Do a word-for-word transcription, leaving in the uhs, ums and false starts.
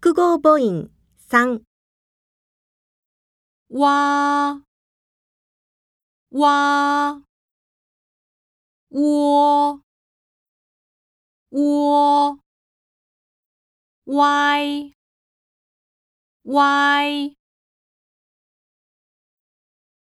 複合母音さん。わー、わー、おー、おー、わい、わい。